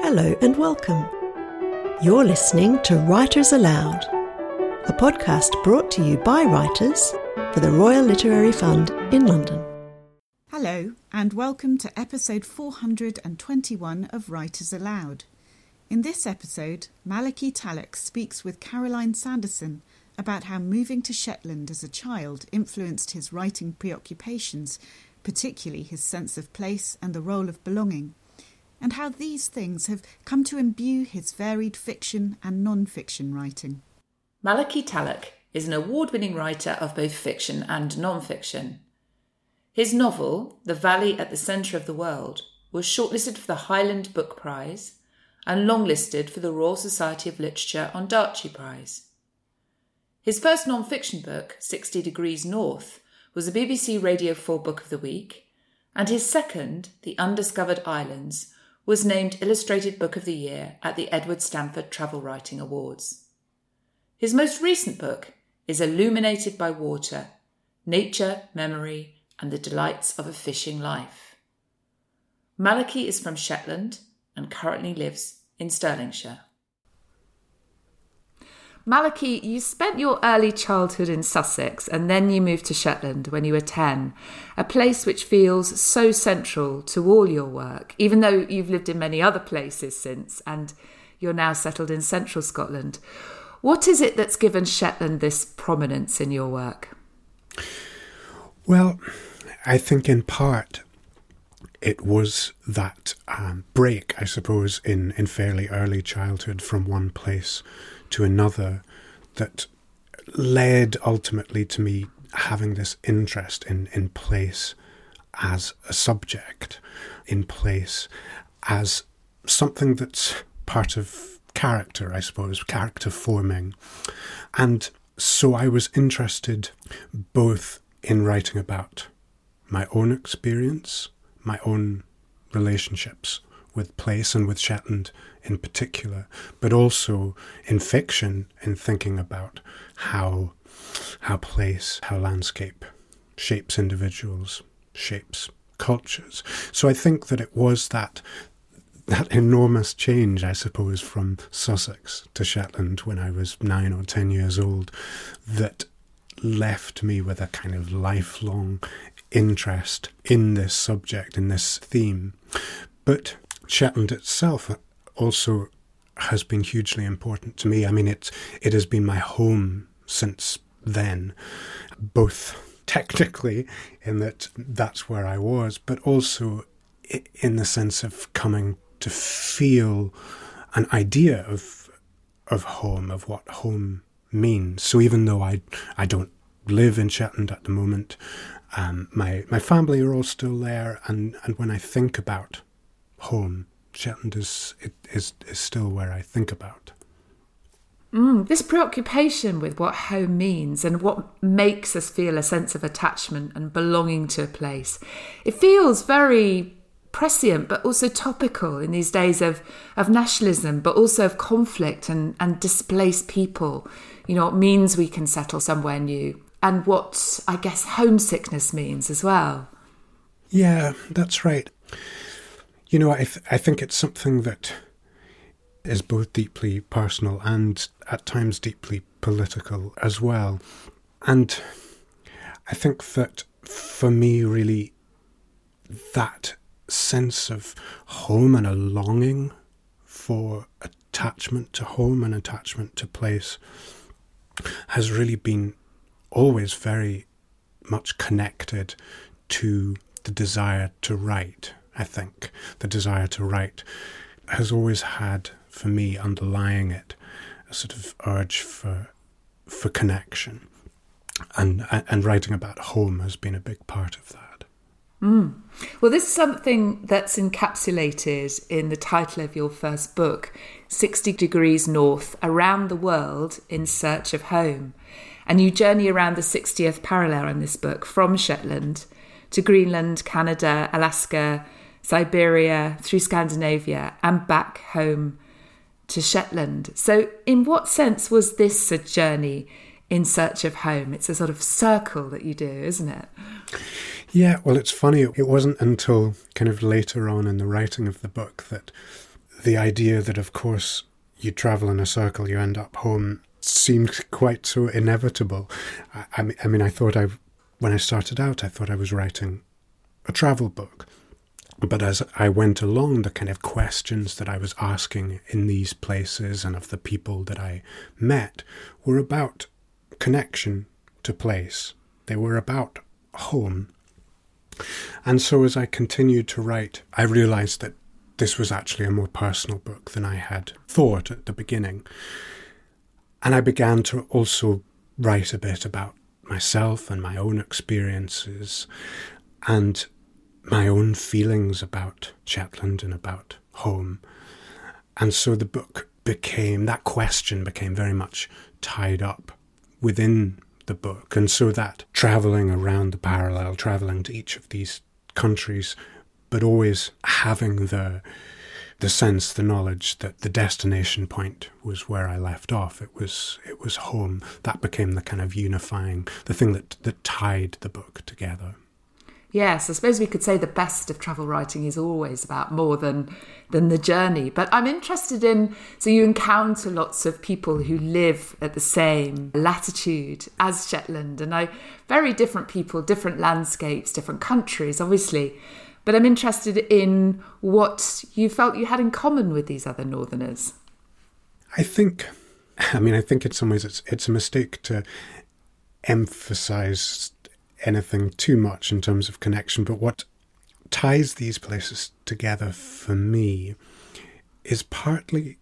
Hello and welcome. You're listening to Writers Aloud, a podcast brought to you by writers for the Royal Literary Fund in London. Hello and welcome to episode 421 of Writers Aloud. In this episode, Malachy Tallack speaks with Caroline Sanderson about how moving to Shetland as a child influenced his writing preoccupations, particularly his sense of place and the role of belonging, and how these things have come to imbue his varied fiction and non-fiction writing. Malachy Tallack is an award-winning writer of both fiction and non-fiction. His novel, The Valley at the Centre of the World, was shortlisted for the Highland Book Prize and longlisted for the Royal Society of Literature Ondaatje Prize. His first non-fiction book, 60 Degrees North, was the BBC Radio 4 Book of the Week, and his second, The Undiscovered Islands, was named Illustrated Book of the Year at the Edward Stanford Travel Writing Awards. His most recent book is Illuminated by Water, Nature, Memory and the Delights of a Fishing Life. Malachy is from Shetland and currently lives in Stirlingshire. Malachy, you spent your early childhood in Sussex and then you moved to Shetland when you were 10, a place which feels so central to all your work, even though you've lived in many other places since and you're now settled in central Scotland. What is it that's given Shetland this prominence in your work? Well, I think in part it was that break, I suppose, in fairly early childhood from one place to another that led ultimately to me having this interest in place as a subject, in place as something that's part of character, I suppose, character forming. And so I was interested both in writing about my own experience, my own relationships with place and with Shetland in particular, but also in fiction, in thinking about how place, how landscape shapes individuals, shapes cultures. So I think that it was that enormous change, I suppose, from Sussex to Shetland when I was 9 or 10 years old that left me with a kind of lifelong interest in this subject, in this theme. But Shetland itself also has been hugely important to me. I mean, it has been my home since then, both technically in that that's where I was, but also in the sense of coming to feel an idea of home, of what home means. So even though I don't live in Shetland at the moment, my family are all still there, and when I think about home, Shetland is still where I think about. This preoccupation with what home means and what makes us feel a sense of attachment and belonging to a place, it feels very prescient but also topical in these days of nationalism, but also of conflict and displaced people. You know, it means we can settle somewhere new and what, I guess, homesickness means as well. Yeah, that's right. You know, I think it's something that is both deeply personal and at times deeply political as well. And I think that for me, really, that sense of home and a longing for attachment to home and attachment to place has really been always very much connected to the desire to write. I think the desire to write has always had, for me, underlying it, a sort of urge for connection, and writing about home has been a big part of that. Well, this is something that's encapsulated in the title of your first book, 60 Degrees North, Around the World in Search of Home. And you journey around the 60th parallel in this book from Shetland to Greenland, Canada, Alaska, Siberia, through Scandinavia and back home to Shetland. So in what sense was this a journey in search of home? It's a sort of circle that you do, isn't it? Yeah, well, it's funny. It wasn't until kind of later on in the writing of the book that the idea that, of course, you travel in a circle, you end up home, seemed quite so inevitable. I mean, when I started out, I thought I was writing a travel book. But as I went along, the kind of questions that I was asking in these places and of the people that I met were about connection to place. They were about home. And so as I continued to write, I realised that this was actually a more personal book than I had thought at the beginning. And I began to also write a bit about myself and my own experiences and my own feelings about Shetland and about home. And so the book became, that question became very much tied up within the book. And so that travelling around the parallel, travelling to each of these countries, but always having the sense, the knowledge that the destination point was where I left off. It was home. That became the kind of unifying, the thing that tied the book together. Yes, I suppose we could say the best of travel writing is always about more than the journey. But I'm interested in, so you encounter lots of people who live at the same latitude as Shetland, and very different people, different landscapes, different countries, obviously. But I'm interested in what you felt you had in common with these other northerners. I think in some ways it's a mistake to emphasise anything too much in terms of connection, but what ties these places together for me is partly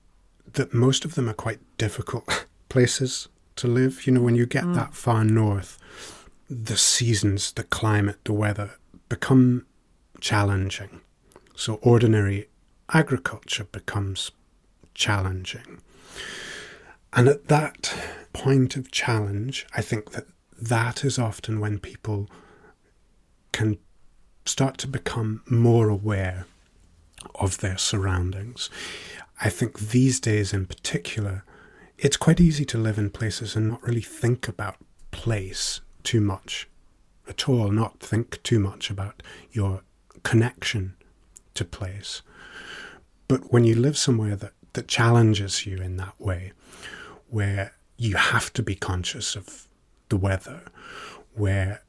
that most of them are quite difficult places to live. You know, when you get that far north, the seasons, the climate, the weather become challenging. So ordinary agriculture becomes challenging. And at that point of challenge, I think that is often when people can start to become more aware of their surroundings. I think these days in particular, it's quite easy to live in places and not really think about place too much at all, not think too much about your connection to place. But when you live somewhere that challenges you in that way, where you have to be conscious of the weather, where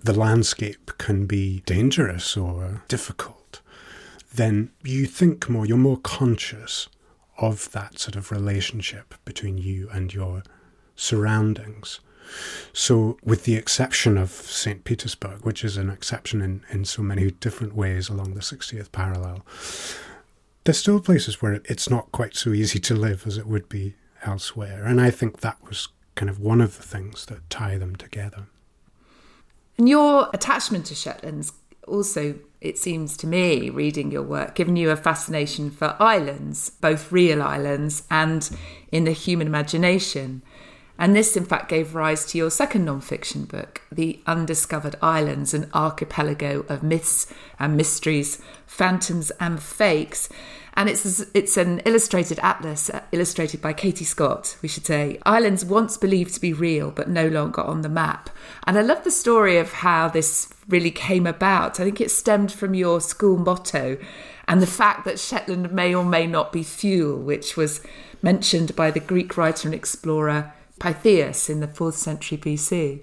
the landscape can be dangerous or difficult, then you think more, you're more conscious of that sort of relationship between you and your surroundings. So with the exception of St. Petersburg, which is an exception in so many different ways along the 60th parallel, there's still places where it's not quite so easy to live as it would be elsewhere. And I think that was kind of one of the things that tie them together. And your attachment to Shetland's also, it seems to me, reading your work, given you a fascination for islands, both real islands and in the human imagination. And this, in fact, gave rise to your second non-fiction book, The Undiscovered Islands, an archipelago of myths and mysteries, phantoms and fakes. And it's an illustrated atlas, illustrated by Katie Scott, we should say. Islands once believed to be real, but no longer on the map. And I love the story of how this really came about. I think it stemmed from your school motto and the fact that Shetland may or may not be fuel, which was mentioned by the Greek writer and explorer Pytheas in the 4th century BC.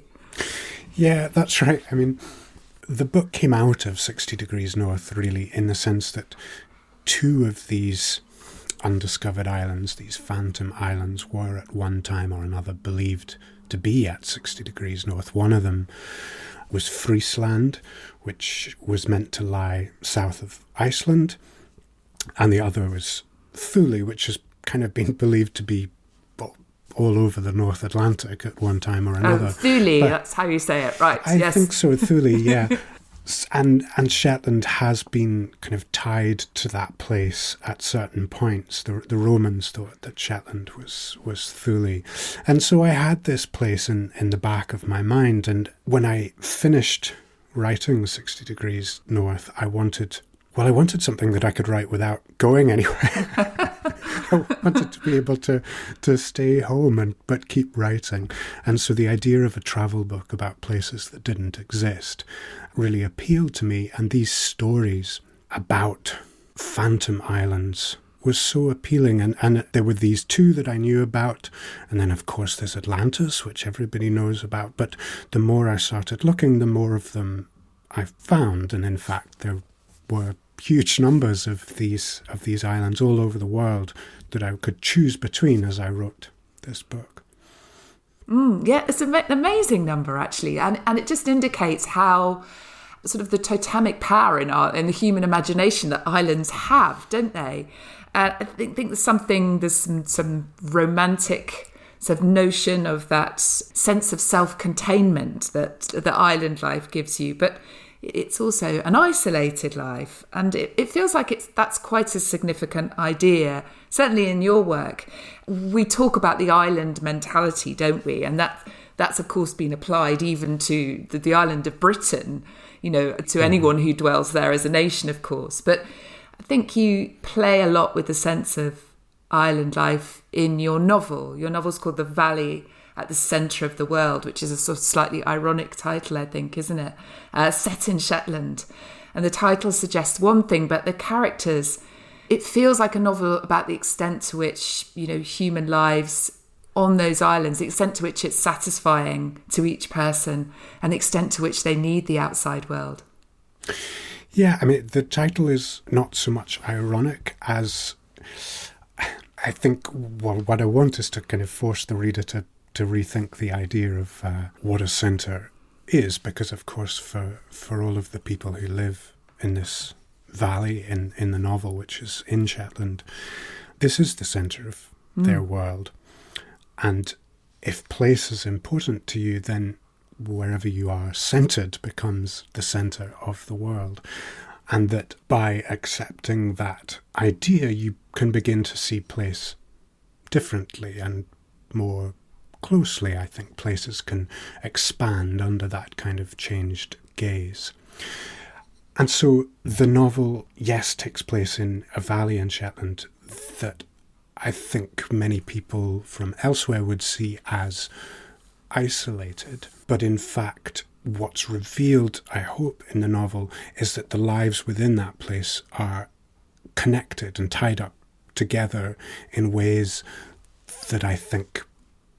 Yeah, that's right. I mean, the book came out of 60 Degrees North, really, in the sense that two of these undiscovered islands, these phantom islands, were at one time or another believed to be at 60 degrees north. One of them was Friesland, which was meant to lie south of Iceland, and the other was Thule, which has kind of been believed to be all over the North Atlantic at one time or another. Thule, but that's how you say it, right? I think so, Thule, yeah. And Shetland has been kind of tied to that place at certain points. The Romans thought that Shetland was Thule. And so I had this place in the back of my mind. And when I finished writing 60 Degrees North, I wanted something that I could write without going anywhere. I wanted to be able to stay home but keep writing. And so the idea of a travel book about places that didn't exist really appealed to me. And these stories about phantom islands, was so appealing. And there were these two that I knew about. And then, of course, there's Atlantis, which everybody knows about. But the more I started looking, the more of them I found. And in fact, there were huge numbers of these islands all over the world that I could choose between as I wrote this book. Yeah, it's an amazing number, actually. And it just indicates how sort of the totemic power in the human imagination that islands have, don't they? I think there's some romantic sort of notion of that sense of self-containment that the island life gives you. But it's also an isolated life. And it feels like that's quite a significant idea, certainly in your work. We talk about the island mentality, don't we? And that's, of course, been applied even to the island of Britain, you know, to anyone who dwells there as a nation, of course. But I think you play a lot with the sense of island life in your novel. Your novel's called The Valley at the Centre of the World, which is a sort of slightly ironic title, I think, isn't it? Set in Shetland. And the title suggests one thing, but the characters, it feels like a novel about the extent to which, you know, human lives on those islands, the extent to which it's satisfying to each person and the extent to which they need the outside world. Yeah, I mean, the title is not so much ironic as I think what I want is to kind of force the reader to rethink the idea of what a centre is, because, of course, for all of the people who live in this valley in the novel, which is in Shetland, this is the centre of their world. And if place is important to you, then wherever you are centred becomes the centre of the world. And that by accepting that idea, you can begin to see place differently and more closely. I think places can expand under that kind of changed gaze. And so the novel, yes, takes place in a valley in Shetland that I think many people from elsewhere would see as isolated. But in fact, what's revealed, I hope, in the novel is that the lives within that place are connected and tied up together in ways that I think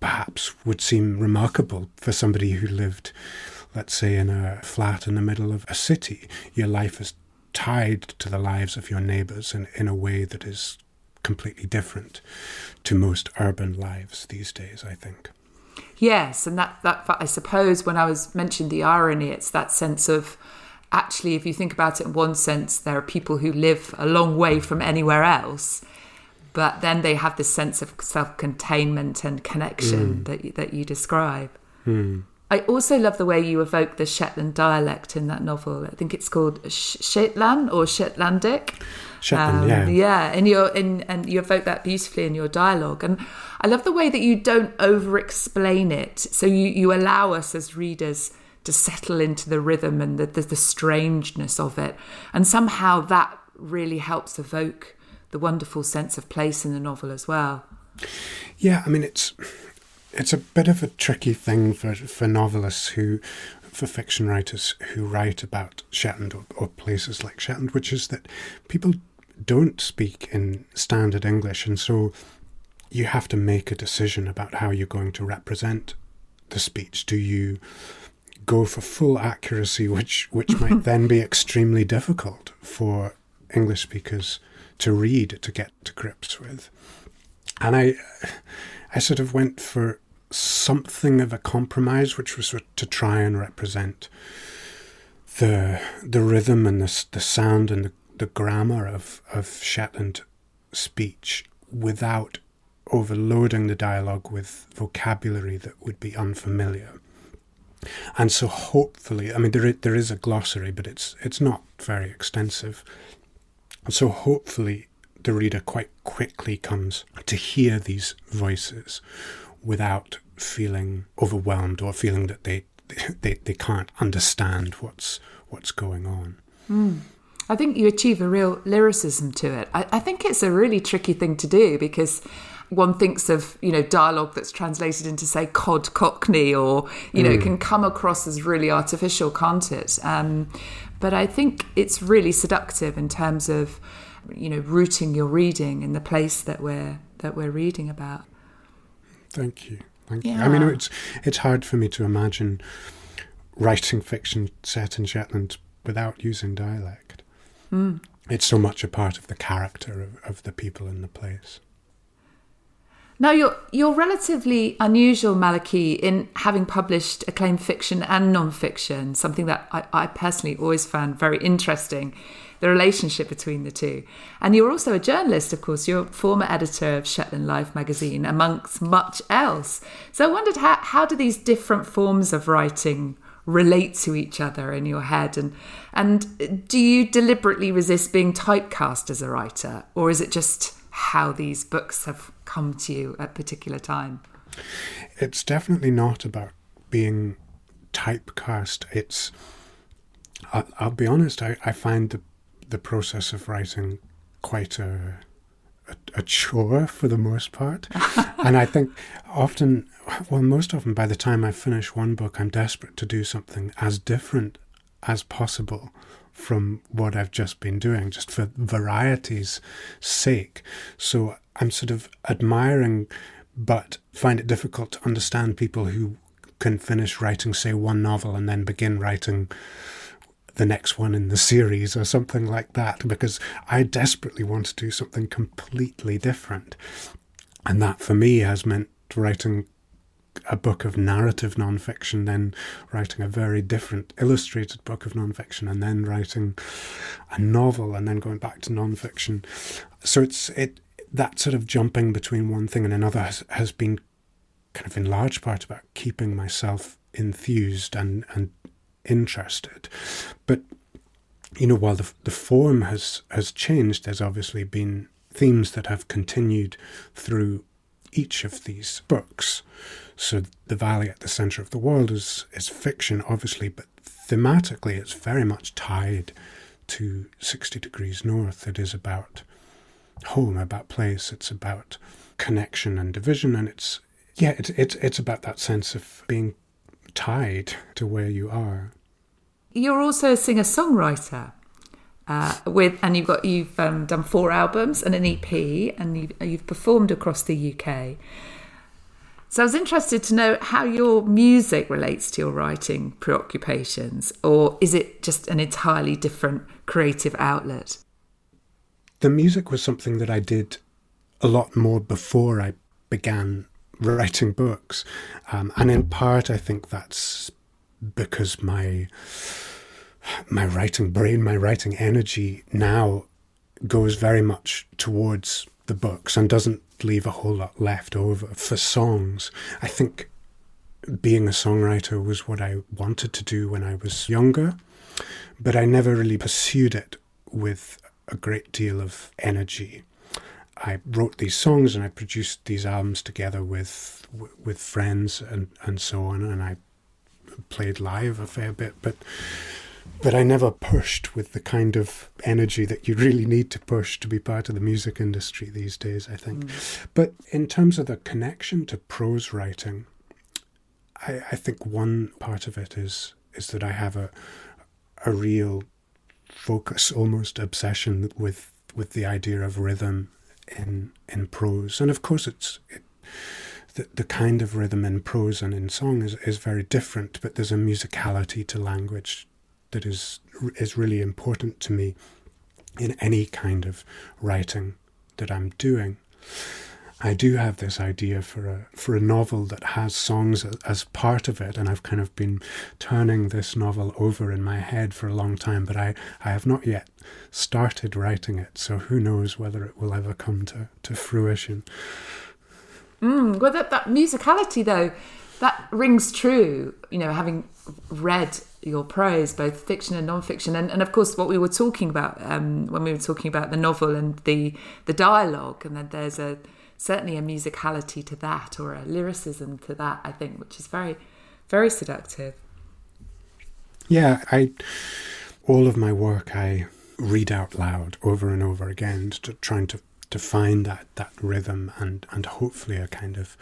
perhaps would seem remarkable for somebody who lived, let's say, in a flat in the middle of a city. Your life is tied to the lives of your neighbours in a way that is completely different to most urban lives these days, I think. Yes, and that I suppose when I was mentioned the irony, it's that sense of, actually, if you think about it in one sense, there are people who live a long way from anywhere else, but then they have this sense of self-containment and connection that you describe. I also love the way you evoke the Shetland dialect in that novel. I think it's called Shetland or Shetlandic. Shetland, yeah. And you evoke that beautifully in your dialogue. And I love the way that you don't over-explain it. So you allow us as readers to settle into the rhythm and the strangeness of it. And somehow that really helps evoke the wonderful sense of place in the novel as well. Yeah, I mean, it's a bit of a tricky thing for novelists for fiction writers who write about Shetland or places like Shetland, which is that people don't speak in standard English. And so you have to make a decision about how you're going to represent the speech. Do you go for full accuracy, which might then be extremely difficult for English speakers to read, to get to grips with? And I sort of went for something of a compromise, which was to try and represent the rhythm and the sound and the grammar of Shetland speech without overloading the dialogue with vocabulary that would be unfamiliar. And so hopefully, I mean, there is a glossary, but it's not very extensive. And so hopefully the reader quite quickly comes to hear these voices without feeling overwhelmed or feeling that they can't understand what's going on. I think you achieve a real lyricism to it. I think it's a really tricky thing to do, because one thinks of, you know, dialogue that's translated into, say, cod cockney, or, you know, it can come across as really artificial, can't it? But I think it's really seductive in terms of you know, rooting your reading in the place that we're reading about. Thank you. Thank you. I mean, it's hard for me to imagine writing fiction set in Shetland without using dialect. Mm. It's so much a part of the character of the people in the place. Now, you're relatively unusual, Malachy, in having published acclaimed fiction and non-fiction, something that I personally always found very interesting, the relationship between the two. And you're also a journalist, of course. You're former editor of Shetland Life magazine, amongst much else. So I wondered, how do these different forms of writing relate to each other in your head? And do you deliberately resist being typecast as a writer? Or is it just how these books have come to you at a particular time? It's definitely not about being typecast. It's, I'll be honest, I find the process of writing quite a chore for the most part. And I think most often by the time I finish one book, I'm desperate to do something as different as possible from what I've just been doing, just for variety's sake. So I'm sort of admiring, but find it difficult to understand people who can finish writing, say, one novel and then begin writing the next one in the series or something like that, because I desperately want to do something completely different. And that for me has meant writing a book of narrative nonfiction, then writing a very different illustrated book of nonfiction, and then writing a novel, and then going back to nonfiction. So it's that sort of jumping between one thing and another has been kind of in large part about keeping myself enthused and interested. But, you know, while the form has changed, there's obviously been themes that have continued through each of these books. So The Valley at the Centre of the World is fiction, obviously, but thematically it's very much tied to 60 Degrees North. It is about home, about place, it's about connection and division, and it's about that sense of being tied to where you are. You're also a singer-songwriter. You've done 4 albums and an EP, and you've performed across the UK. So I was interested to know how your music relates to your writing preoccupations, or is it just an entirely different creative outlet? The music was something that I did a lot more before I began writing books, and in part I think that's because my writing brain, my writing energy now goes very much towards the books and doesn't leave a whole lot left over for songs. I think being a songwriter was what I wanted to do when I was younger, but I never really pursued it with a great deal of energy. I wrote these songs and I produced these albums together with friends and so on, and I played live a fair bit, but I never pushed with the kind of energy that you really need to push to be part of the music industry these days, I think. Mm. But in terms of the connection to prose writing, I think one part of it is that I have a real focus, almost obsession with the idea of rhythm in prose. And of course the kind of rhythm in prose and in song is very different, but there's a musicality to language that is really important to me in any kind of writing that I'm doing. I do have this idea for a novel that has songs as part of it, and I've kind of been turning this novel over in my head for a long time, but I have not yet started writing it, so who knows whether it will ever come to fruition. Well, that musicality, though, that rings true, you know, having read your prose, both fiction and non-fiction, and of course what we were talking about when we were talking about the novel and the dialogue, and then there's certainly a musicality to that, or a lyricism to that, I think, which is very, very seductive. Yeah, all of my work I read out loud over and over again, trying to find that rhythm and hopefully a kind of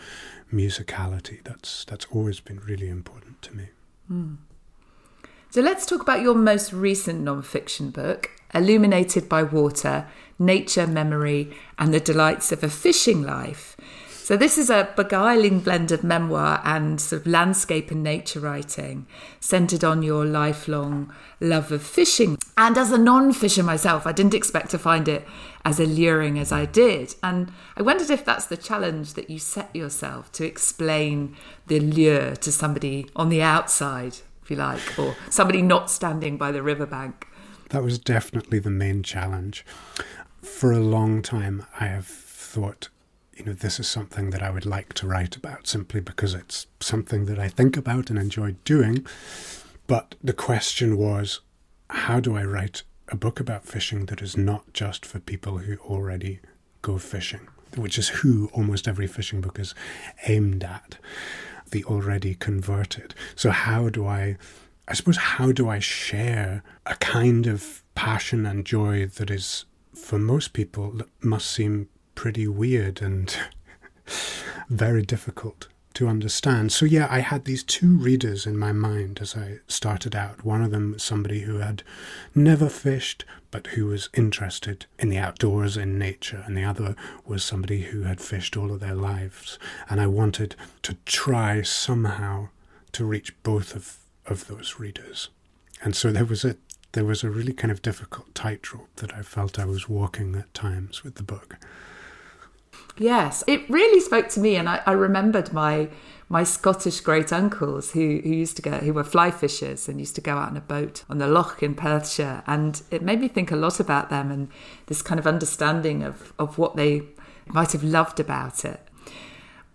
musicality. That's always been really important to me. Mm. So let's talk about your most recent non-fiction book, Illuminated by Water, Nature, Memory, and the Delights of a Fishing Life. So this is a beguiling blend of memoir and sort of landscape and nature writing centred on your lifelong love of fishing. And as a non-fisher myself, I didn't expect to find it as alluring as I did. And I wondered if that's the challenge that you set yourself, to explain the lure to somebody on the outside, if you like, or somebody not standing by the riverbank. That was definitely the main challenge. For a long time, I have thought, you know, this is something that I would like to write about simply because it's something that I think about and enjoy doing. But the question was, how do I write a book about fishing that is not just for people who already go fishing, which is who almost every fishing book is aimed at, the already converted. So how do I share a kind of passion and joy that is, for most people, that must seem pretty weird and very difficult to understand. So yeah, I had these two readers in my mind as I started out. One of them was somebody who had never fished, but who was interested in the outdoors, in nature, and the other was somebody who had fished all of their lives. And I wanted to try somehow to reach both of those readers. And so there was a really kind of difficult tightrope that I felt I was walking at times with the book. Yes, it really spoke to me, and I remembered my Scottish great uncles who were fly fishers and used to go out on a boat on the loch in Perthshire, and it made me think a lot about them and this kind of understanding of what they might have loved about it.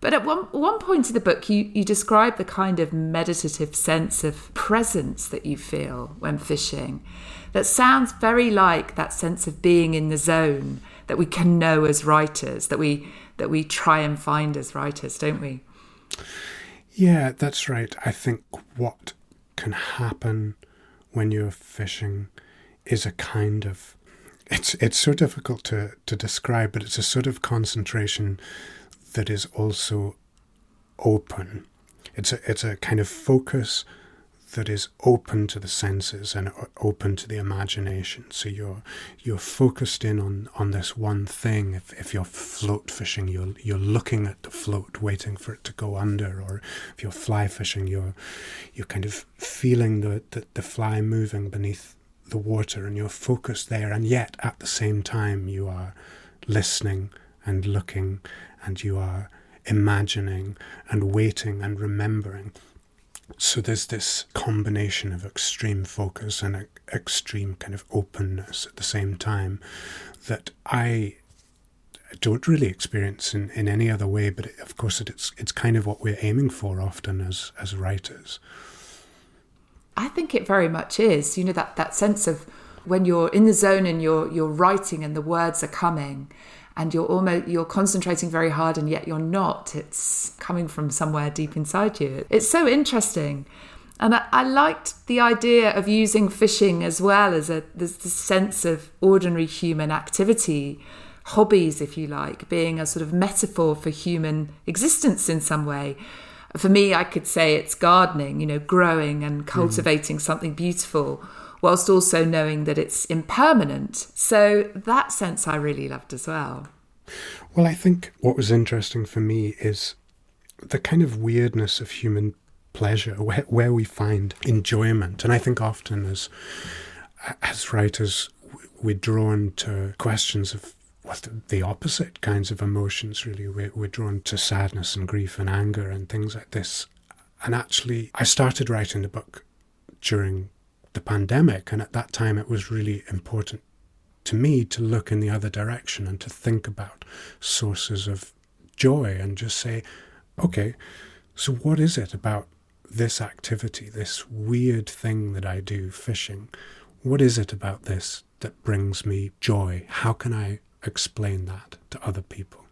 But at one point in the book, you describe the kind of meditative sense of presence that you feel when fishing. That sounds very like that sense of being in the zone that we can know as writers, that we try and find as writers, don't we? Yeah, that's right. I think what can happen when you're fishing is a kind of... It's so difficult to describe, but it's a sort of concentration that is also open. It's a kind of focus that is open to the senses and open to the imagination. So you're focused in on this one thing. If you're float fishing, you're looking at the float, waiting for it to go under. Or if you're fly fishing, you're kind of feeling the fly moving beneath the water, and you're focused there. And yet at the same time, you are listening and looking, and you are imagining and waiting and remembering. So there's this combination of extreme focus and extreme kind of openness at the same time that I don't really experience in any other way, but of course it's kind of what we're aiming for often as writers. I think it very much is, you know, that sense of when you're in the zone and you're writing and the words are coming and you're concentrating very hard and yet you're not. It's coming from somewhere deep inside you. It's so interesting. And I liked the idea of using fishing as well as this sense of ordinary human activity, hobbies, if you like, being a sort of metaphor for human existence in some way. For me, I could say it's gardening, you know, growing and cultivating something beautiful, whilst also knowing that it's impermanent. So that sense I really loved as well. Well, I think what was interesting for me is the kind of weirdness of human pleasure, where we find enjoyment. And I think often as writers, we're drawn to questions of the opposite kinds of emotions, really. We're drawn to sadness and grief and anger and things like this. And actually, I started writing the book during the pandemic, and at that time it was really important to me to look in the other direction and to think about sources of joy and just say, okay, so what is it about this activity, this weird thing that I do, fishing? What is it about this that brings me joy? How can I explain that to other people?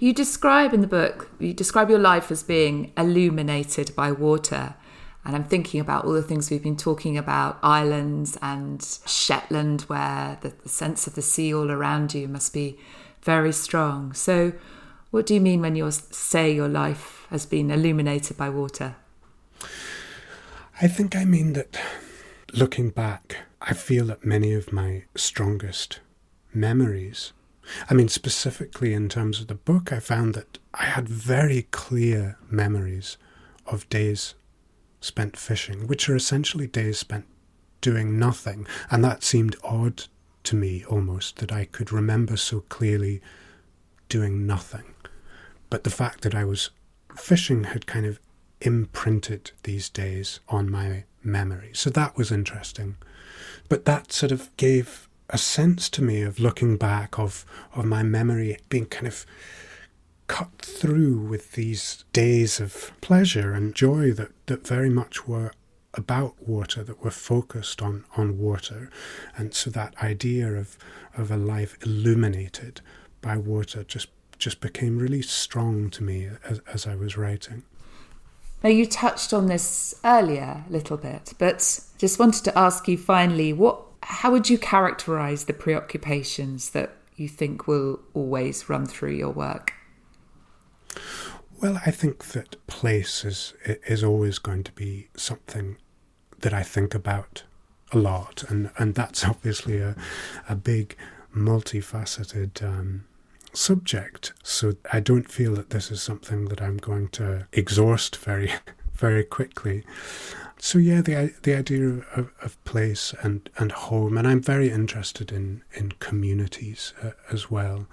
You describe your life as being illuminated by water. And I'm thinking about all the things we've been talking about, islands and Shetland, where the sense of the sea all around you must be very strong. So what do you mean when you say your life has been illuminated by water? I think I mean that looking back, I feel that many of my strongest memories, I mean, specifically in terms of the book, I found that I had very clear memories of days spent fishing, which are essentially days spent doing nothing. And that seemed odd to me almost, that I could remember so clearly doing nothing. But the fact that I was fishing had kind of imprinted these days on my memory. So that was interesting. But that sort of gave a sense to me of looking back, of my memory being kind of cut through with these days of pleasure and joy that very much were about water, that were focused on water. And so that idea of a life illuminated by water just became really strong to me as I was writing. Now, you touched on this earlier a little bit, but just wanted to ask you finally, how would you characterise the preoccupations that you think will always run through your work? Well, I think that place is always going to be something that I think about a lot, and that's obviously a big, multifaceted subject. So I don't feel that this is something that I'm going to exhaust very, very quickly. So yeah, the idea of place and home, and I'm very interested in communities as well,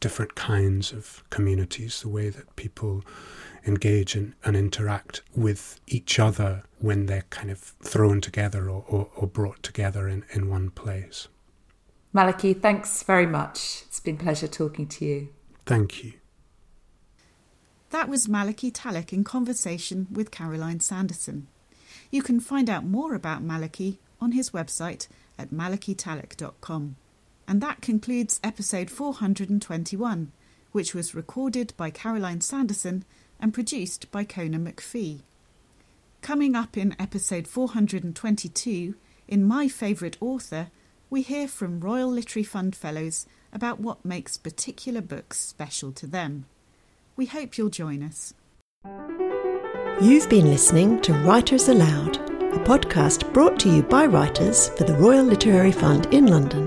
different kinds of communities, the way that people engage and interact with each other when they're kind of thrown together or brought together in one place. Malachy, thanks very much. It's been a pleasure talking to you. Thank you. That was Malachy Tallack in conversation with Caroline Sanderson. You can find out more about Malachy on his website at malachytallack.com. And that concludes episode 421, which was recorded by Caroline Sanderson and produced by Kona McPhee. Coming up in episode 422, in My Favourite Author, we hear from Royal Literary Fund Fellows about what makes particular books special to them. We hope you'll join us. You've been listening to Writers Aloud, a podcast brought to you by writers for the Royal Literary Fund in London.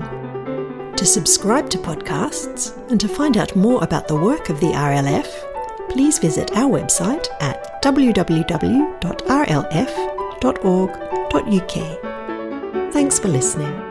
To subscribe to podcasts and to find out more about the work of the RLF, please visit our website at www.rlf.org.uk. Thanks for listening.